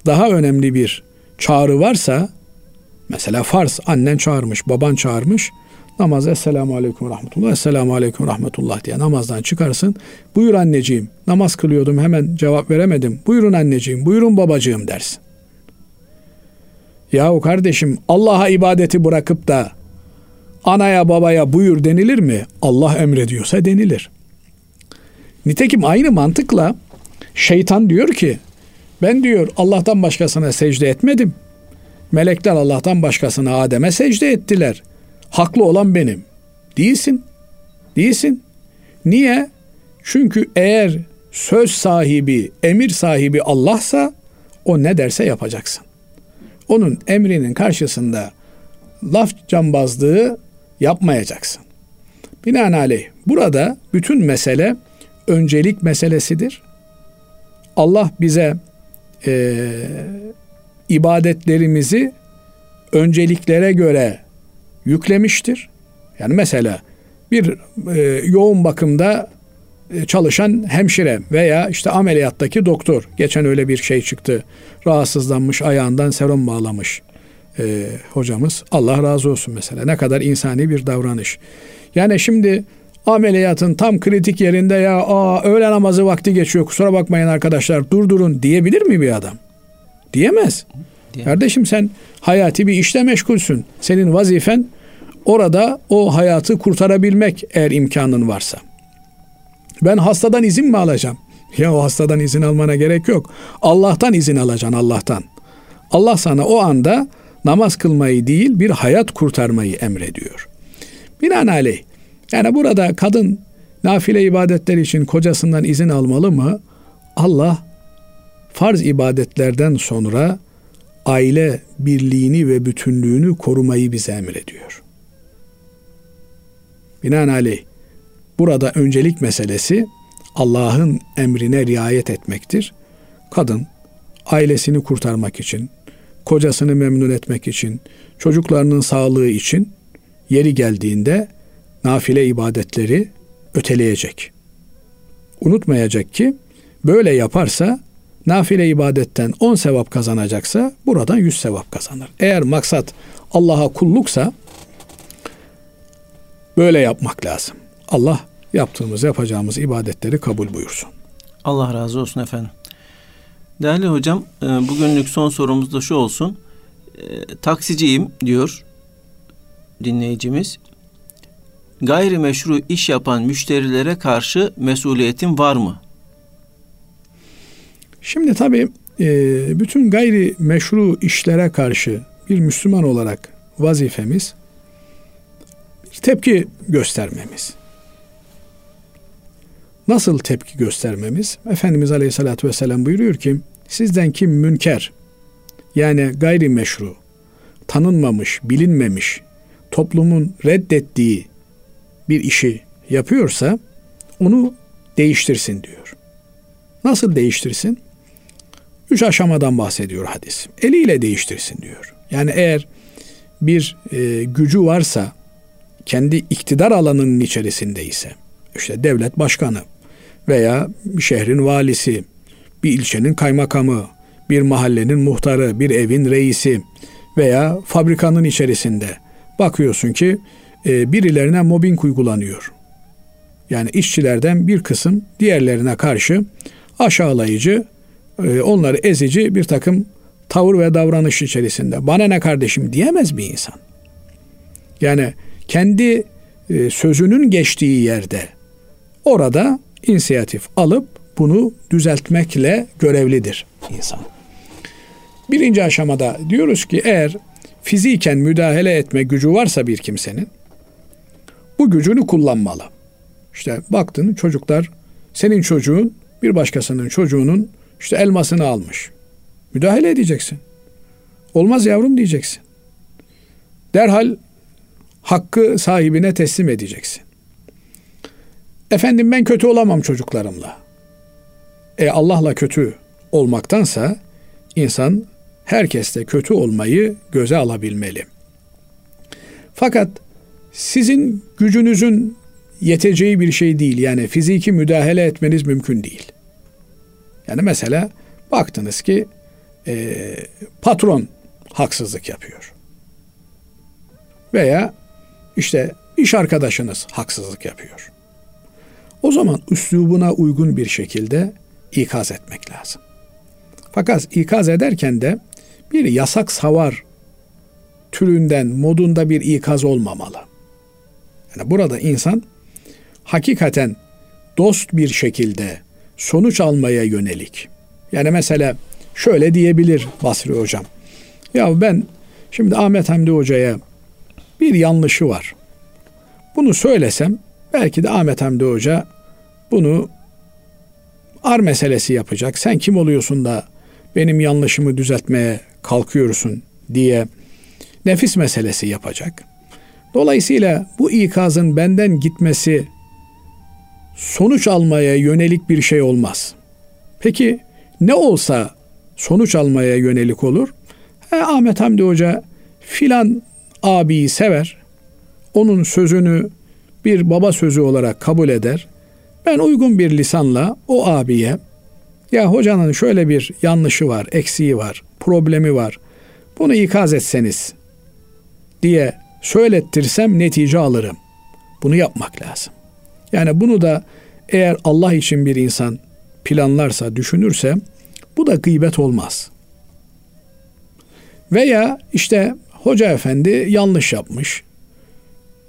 daha önemli bir çağrı varsa, mesela farz, annen çağırmış, baban çağırmış, namaz Esselamu Aleyküm Rahmetullah, Esselamu Aleyküm Rahmetullah diye namazdan çıkarsın, buyur anneciğim, namaz kılıyordum hemen cevap veremedim, buyurun anneciğim, buyurun babacığım dersin. Yahu kardeşim, Allah'a ibadeti bırakıp da anaya babaya buyur denilir mi? Allah emrediyorsa denilir. Nitekim aynı mantıkla şeytan diyor ki, ben diyor Allah'tan başkasına secde etmedim. Melekler Allah'tan başkasına Adem'e secde ettiler. Haklı olan benim. Değilsin. Değilsin. Niye? Çünkü eğer söz sahibi, emir sahibi Allah'sa o ne derse yapacaksın. Onun emrinin karşısında laf cambazlığı yapmayacaksın. Binaenaleyh burada bütün mesele öncelik meselesidir. Allah bize e, ibadetlerimizi önceliklere göre yüklemiştir. Yani mesela bir e, yoğun bakımda e, çalışan hemşire veya işte ameliyattaki doktor. Geçen öyle bir şey çıktı. Rahatsızlanmış, ayağından serum bağlamış e, hocamız. Allah razı olsun mesela. Ne kadar insani bir davranış. Yani şimdi ameliyatın tam kritik yerinde ya aa, öğle namazı vakti geçiyor kusura bakmayın arkadaşlar durdurun diyebilir mi bir adam? Diyemez. Diyemez. Kardeşim sen hayati bir işle meşgulsün. Senin vazifen orada o hayatı kurtarabilmek eğer imkanın varsa. Ben hastadan izin mi alacağım? Ya o hastadan izin almana gerek yok. Allah'tan izin alacaksın, Allah'tan. Allah sana o anda namaz kılmayı değil bir hayat kurtarmayı emrediyor. Binaenaleyh yani burada kadın nafile ibadetler için kocasından izin almalı mı? Allah farz ibadetlerden sonra aile birliğini ve bütünlüğünü korumayı bize emrediyor. Binaenaleyh burada öncelik meselesi Allah'ın emrine riayet etmektir. Kadın ailesini kurtarmak için, kocasını memnun etmek için, çocuklarının sağlığı için yeri geldiğinde nafile ibadetleri öteleyecek. Unutmayacak ki böyle yaparsa nafile ibadetten on sevap kazanacaksa buradan yüz sevap kazanır. Eğer maksat Allah'a kulluksa böyle yapmak lazım. Allah yaptığımız, yapacağımız ibadetleri kabul buyursun. Allah razı olsun efendim. Değerli hocam, bugünlük son sorumuz da şu olsun. Taksiciyim diyor dinleyicimiz. Gayrimeşru iş yapan müşterilere karşı mesuliyetin var mı? Şimdi tabii bütün gayrimeşru işlere karşı bir Müslüman olarak vazifemiz bir tepki göstermemiz. Nasıl tepki göstermemiz? Efendimiz Aleyhisselatü Vesselam buyuruyor ki sizden kim münker yani gayrimeşru, tanınmamış, bilinmemiş, toplumun reddettiği bir işi yapıyorsa onu değiştirsin diyor. Nasıl değiştirsin? Üç aşamadan bahsediyor hadis. Eliyle değiştirsin diyor. Yani eğer bir e, gücü varsa, kendi iktidar alanının içerisindeyse, işte devlet başkanı veya bir şehrin valisi, bir ilçenin kaymakamı, bir mahallenin muhtarı, bir evin reisi veya fabrikanın içerisinde bakıyorsun ki e, birilerine mobbing uygulanıyor. Yani işçilerden bir kısım diğerlerine karşı aşağılayıcı, onları ezici bir takım tavır ve davranış içerisinde. Bana ne kardeşim diyemez bir insan. Yani kendi sözünün geçtiği yerde orada inisiyatif alıp bunu düzeltmekle görevlidir insan. Birinci aşamada diyoruz ki eğer fiziken müdahale etme gücü varsa bir kimsenin bu gücünü kullanmalı. İşte baktın çocuklar Senin çocuğun bir başkasının çocuğunun işte elmasını almış. Müdahale edeceksin. Olmaz yavrum diyeceksin. Derhal hakkı sahibine teslim edeceksin. Efendim ben kötü olamam çocuklarımla. E Allah'la kötü olmaktansa insan herkeste kötü olmayı göze alabilmeli. Fakat sizin gücünüzün yeteceği bir şey değil. Yani fiziki müdahale etmeniz mümkün değil. Yani mesela baktınız ki e, patron haksızlık yapıyor. Veya işte iş arkadaşınız haksızlık yapıyor. O zaman üslubuna uygun bir şekilde ikaz etmek lazım. Fakat ikaz ederken de bir yasak savar türünden, modunda bir ikaz olmamalı. Yani burada insan hakikaten dost bir şekilde sonuç almaya yönelik. Yani mesela şöyle diyebilir Basri hocam. Ya ben şimdi Ahmet Hamdi hocaya bir yanlışı var. Bunu söylesem belki de Ahmet Hamdi hoca bunu ar meselesi yapacak. Sen kim oluyorsun da benim yanlışımı düzeltmeye kalkıyorsun diye nefis meselesi yapacak. Dolayısıyla bu ikazın benden gitmesi sonuç almaya yönelik bir şey olmaz. Peki ne olsa sonuç almaya yönelik olur? E, Ahmet Hamdi Hoca filan abiyi sever, onun sözünü bir baba sözü olarak kabul eder. Ben uygun bir lisanla o abiye, ya hocanın şöyle bir yanlışı var, eksiği var, problemi var, bunu ikaz etseniz diye söylettirsem netice alırım. Bunu yapmak lazım. Yani bunu da eğer Allah için bir insan planlarsa, düşünürse bu da gıybet olmaz. Veya işte hoca efendi yanlış yapmış.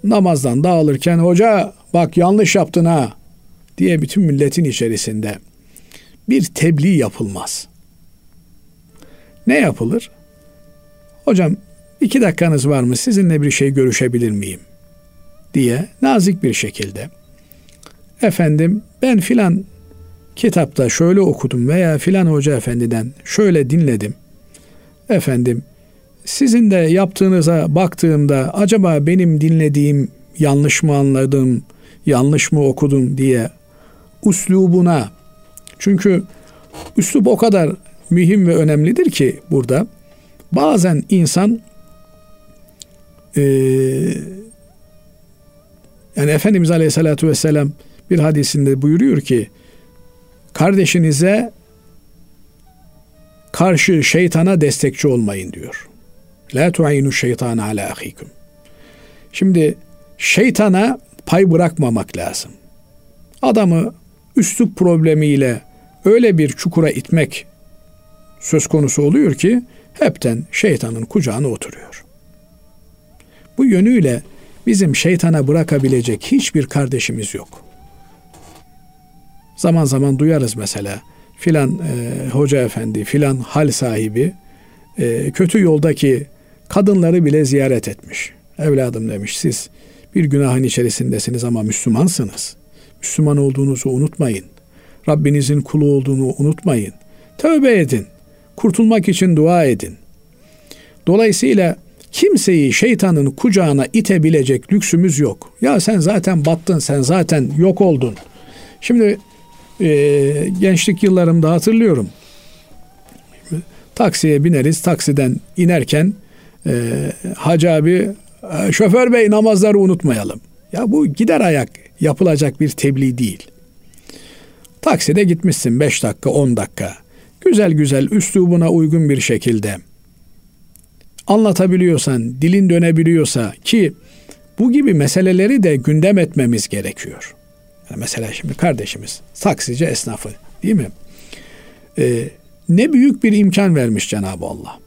Namazdan dağılırken hoca bak yanlış yaptın ha diye bütün milletin içerisinde bir tebliğ yapılmaz. Ne yapılır? Hocam iki dakikanız var mı? Sizinle bir şey görüşebilir miyim? Diye nazik bir şekilde. Efendim ben filan kitapta şöyle okudum veya filan hoca efendiden şöyle dinledim. Efendim sizin de yaptığınıza baktığımda acaba benim dinlediğim yanlış mı anladım, yanlış mı okudum diye üslubuna. Çünkü üslub o kadar mühim ve önemlidir ki burada bazen insan e, yani Efendimiz Aleyhisselatü Vesselam bir hadisinde buyuruyor ki kardeşinize karşı şeytana destekçi olmayın diyor. La tu'inu şeytan ala ahikum. Şimdi şeytana pay bırakmamak lazım. Adamı üslup problemiyle öyle bir çukura itmek söz konusu oluyor ki hepten şeytanın kucağına oturuyor. Bu yönüyle bizim şeytana bırakabilecek hiçbir kardeşimiz yok. Zaman zaman duyarız mesela filan e, hoca efendi, filan hal sahibi e, kötü yoldaki kadınları bile ziyaret etmiş. Evladım demiş, siz bir günahın içerisindesiniz ama Müslümansınız. Müslüman olduğunuzu unutmayın. Rabbinizin kulu olduğunu unutmayın. Tövbe edin. Kurtulmak için dua edin. Dolayısıyla kimseyi şeytanın kucağına itebilecek lüksümüz yok. Ya sen zaten battın, sen zaten yok oldun. Şimdi e, gençlik yıllarımda hatırlıyorum. Şimdi, taksiye bineriz, taksiden inerken e, Hacı abi, şoför bey namazları unutmayalım. Ya bu gider ayak yapılacak bir tebliğ değil. Takside gitmişsin beş dakika, on dakika. Güzel güzel üslubuna uygun bir şekilde anlatabiliyorsan, dilin dönebiliyorsa ki bu gibi meseleleri de gündem etmemiz gerekiyor. Yani mesela şimdi kardeşimiz taksici esnafı değil mi? Ee, ne büyük bir imkan vermiş Cenab-ı Allah.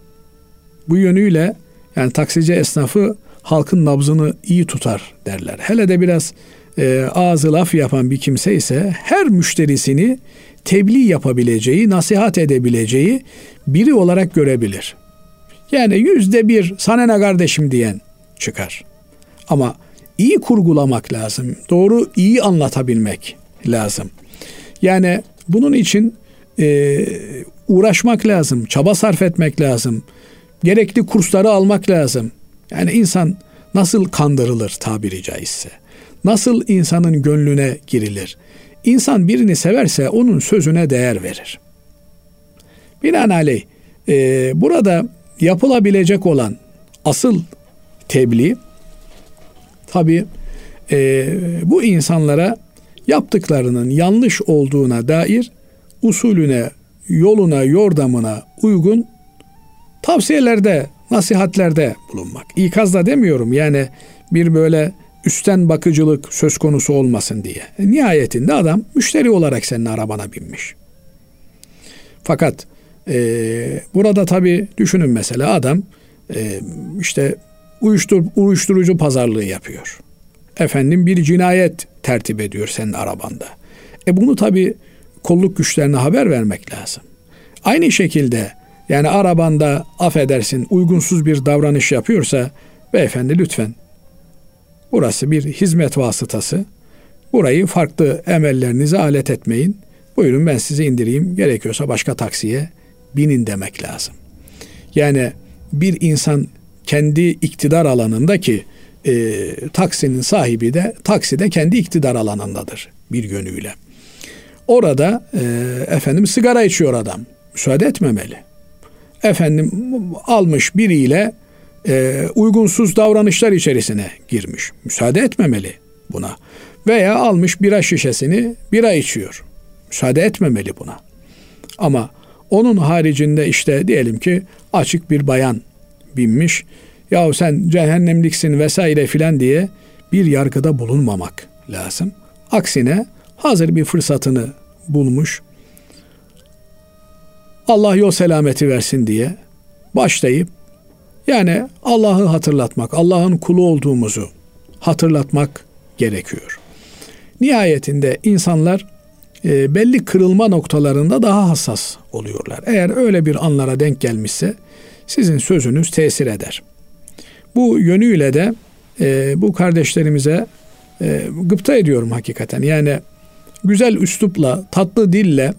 Bu yönüyle yani taksici esnafı halkın nabzını iyi tutar derler. Hele de biraz e, ağzı laf yapan bir kimse ise her müşterisini tebliğ yapabileceği, nasihat edebileceği biri olarak görebilir. Yani yüzde bir sana ne kardeşim diyen çıkar. Ama iyi kurgulamak lazım. Doğru iyi anlatabilmek lazım. Yani bunun için e, uğraşmak lazım, çaba sarf etmek lazım, gerekli kursları almak lazım. Yani insan nasıl kandırılır tabiri caizse, nasıl insanın gönlüne girilir? İnsan birini severse onun sözüne değer verir. Binaenaleyh e, burada yapılabilecek olan asıl tebliğ, tabii e, bu insanlara yaptıklarının yanlış olduğuna dair usulüne, yoluna, yordamına uygun tavsiyelerde, nasihatlerde bulunmak. İkaz da demiyorum yani bir böyle üstten bakıcılık söz konusu olmasın diye. E, nihayetinde adam müşteri olarak senin arabana binmiş. Fakat e, burada tabii düşünün mesela adam e, işte uyuştur, uyuşturucu pazarlığı yapıyor. Efendim bir cinayet tertip ediyor senin arabanda. E bunu tabii kolluk güçlerine haber vermek lazım. Aynı şekilde yani arabanda affedersin uygunsuz bir davranış yapıyorsa beyefendi lütfen burası bir hizmet vasıtası. Burayı farklı emellerinize alet etmeyin. Buyurun ben sizi indireyim. Gerekiyorsa başka taksiye binin demek lazım. Yani bir insan kendi iktidar alanındaki e, taksinin sahibi de takside kendi iktidar alanındadır bir yönüyle. Orada e, efendim sigara içiyor adam. Müsaade etmemeli. Efendim almış biriyle e, uygunsuz davranışlar içerisine girmiş. Müsaade etmemeli buna. Veya almış bira şişesini bira içiyor. Müsaade etmemeli buna. Ama onun haricinde işte diyelim ki açık bir bayan binmiş. Yahu sen cehennemliksin vesaire filan diye bir yargıda bulunmamak lazım. Aksine hazır bir fırsatını bulmuş. Allah yol selameti versin diye başlayıp yani Allah'ı hatırlatmak, Allah'ın kulu olduğumuzu hatırlatmak gerekiyor. Nihayetinde insanlar e, belli kırılma noktalarında daha hassas oluyorlar. Eğer öyle bir anlara denk gelmişse sizin sözünüz tesir eder. Bu yönüyle de e, bu kardeşlerimize e, gıpta ediyorum hakikaten. Yani güzel üslupla, tatlı dille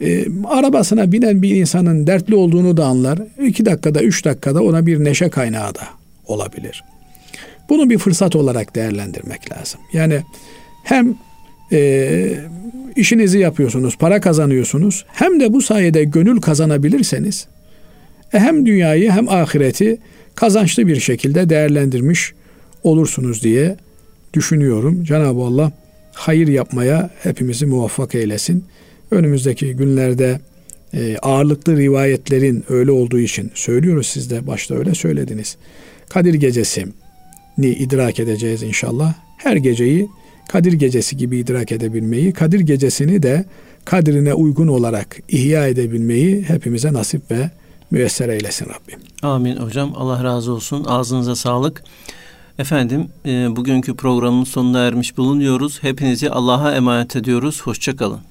e, arabasına binen bir insanın dertli olduğunu da anlar. İki dakikada, üç dakikada ona bir neşe kaynağı da olabilir. Bunu bir fırsat olarak değerlendirmek lazım. Yani hem e, işinizi yapıyorsunuz, para kazanıyorsunuz, hem de bu sayede gönül kazanabilirseniz hem dünyayı hem ahireti kazançlı bir şekilde değerlendirmiş olursunuz diye düşünüyorum. Cenab-ı Allah hayır yapmaya hepimizi muvaffak eylesin. Önümüzdeki günlerde ağırlıklı rivayetlerin öyle olduğu için söylüyoruz, siz de başta öyle söylediniz. Kadir Gecesi'ni idrak edeceğiz inşallah. Her geceyi Kadir Gecesi gibi idrak edebilmeyi, Kadir Gecesi'ni de kadrine uygun olarak ihya edebilmeyi hepimize nasip ve müyesser eylesin Rabbim. Amin hocam. Allah razı olsun. Ağzınıza sağlık. Efendim e, bugünkü programın sonuna ermiş bulunuyoruz. Hepinizi Allah'a emanet ediyoruz. Hoşça kalın.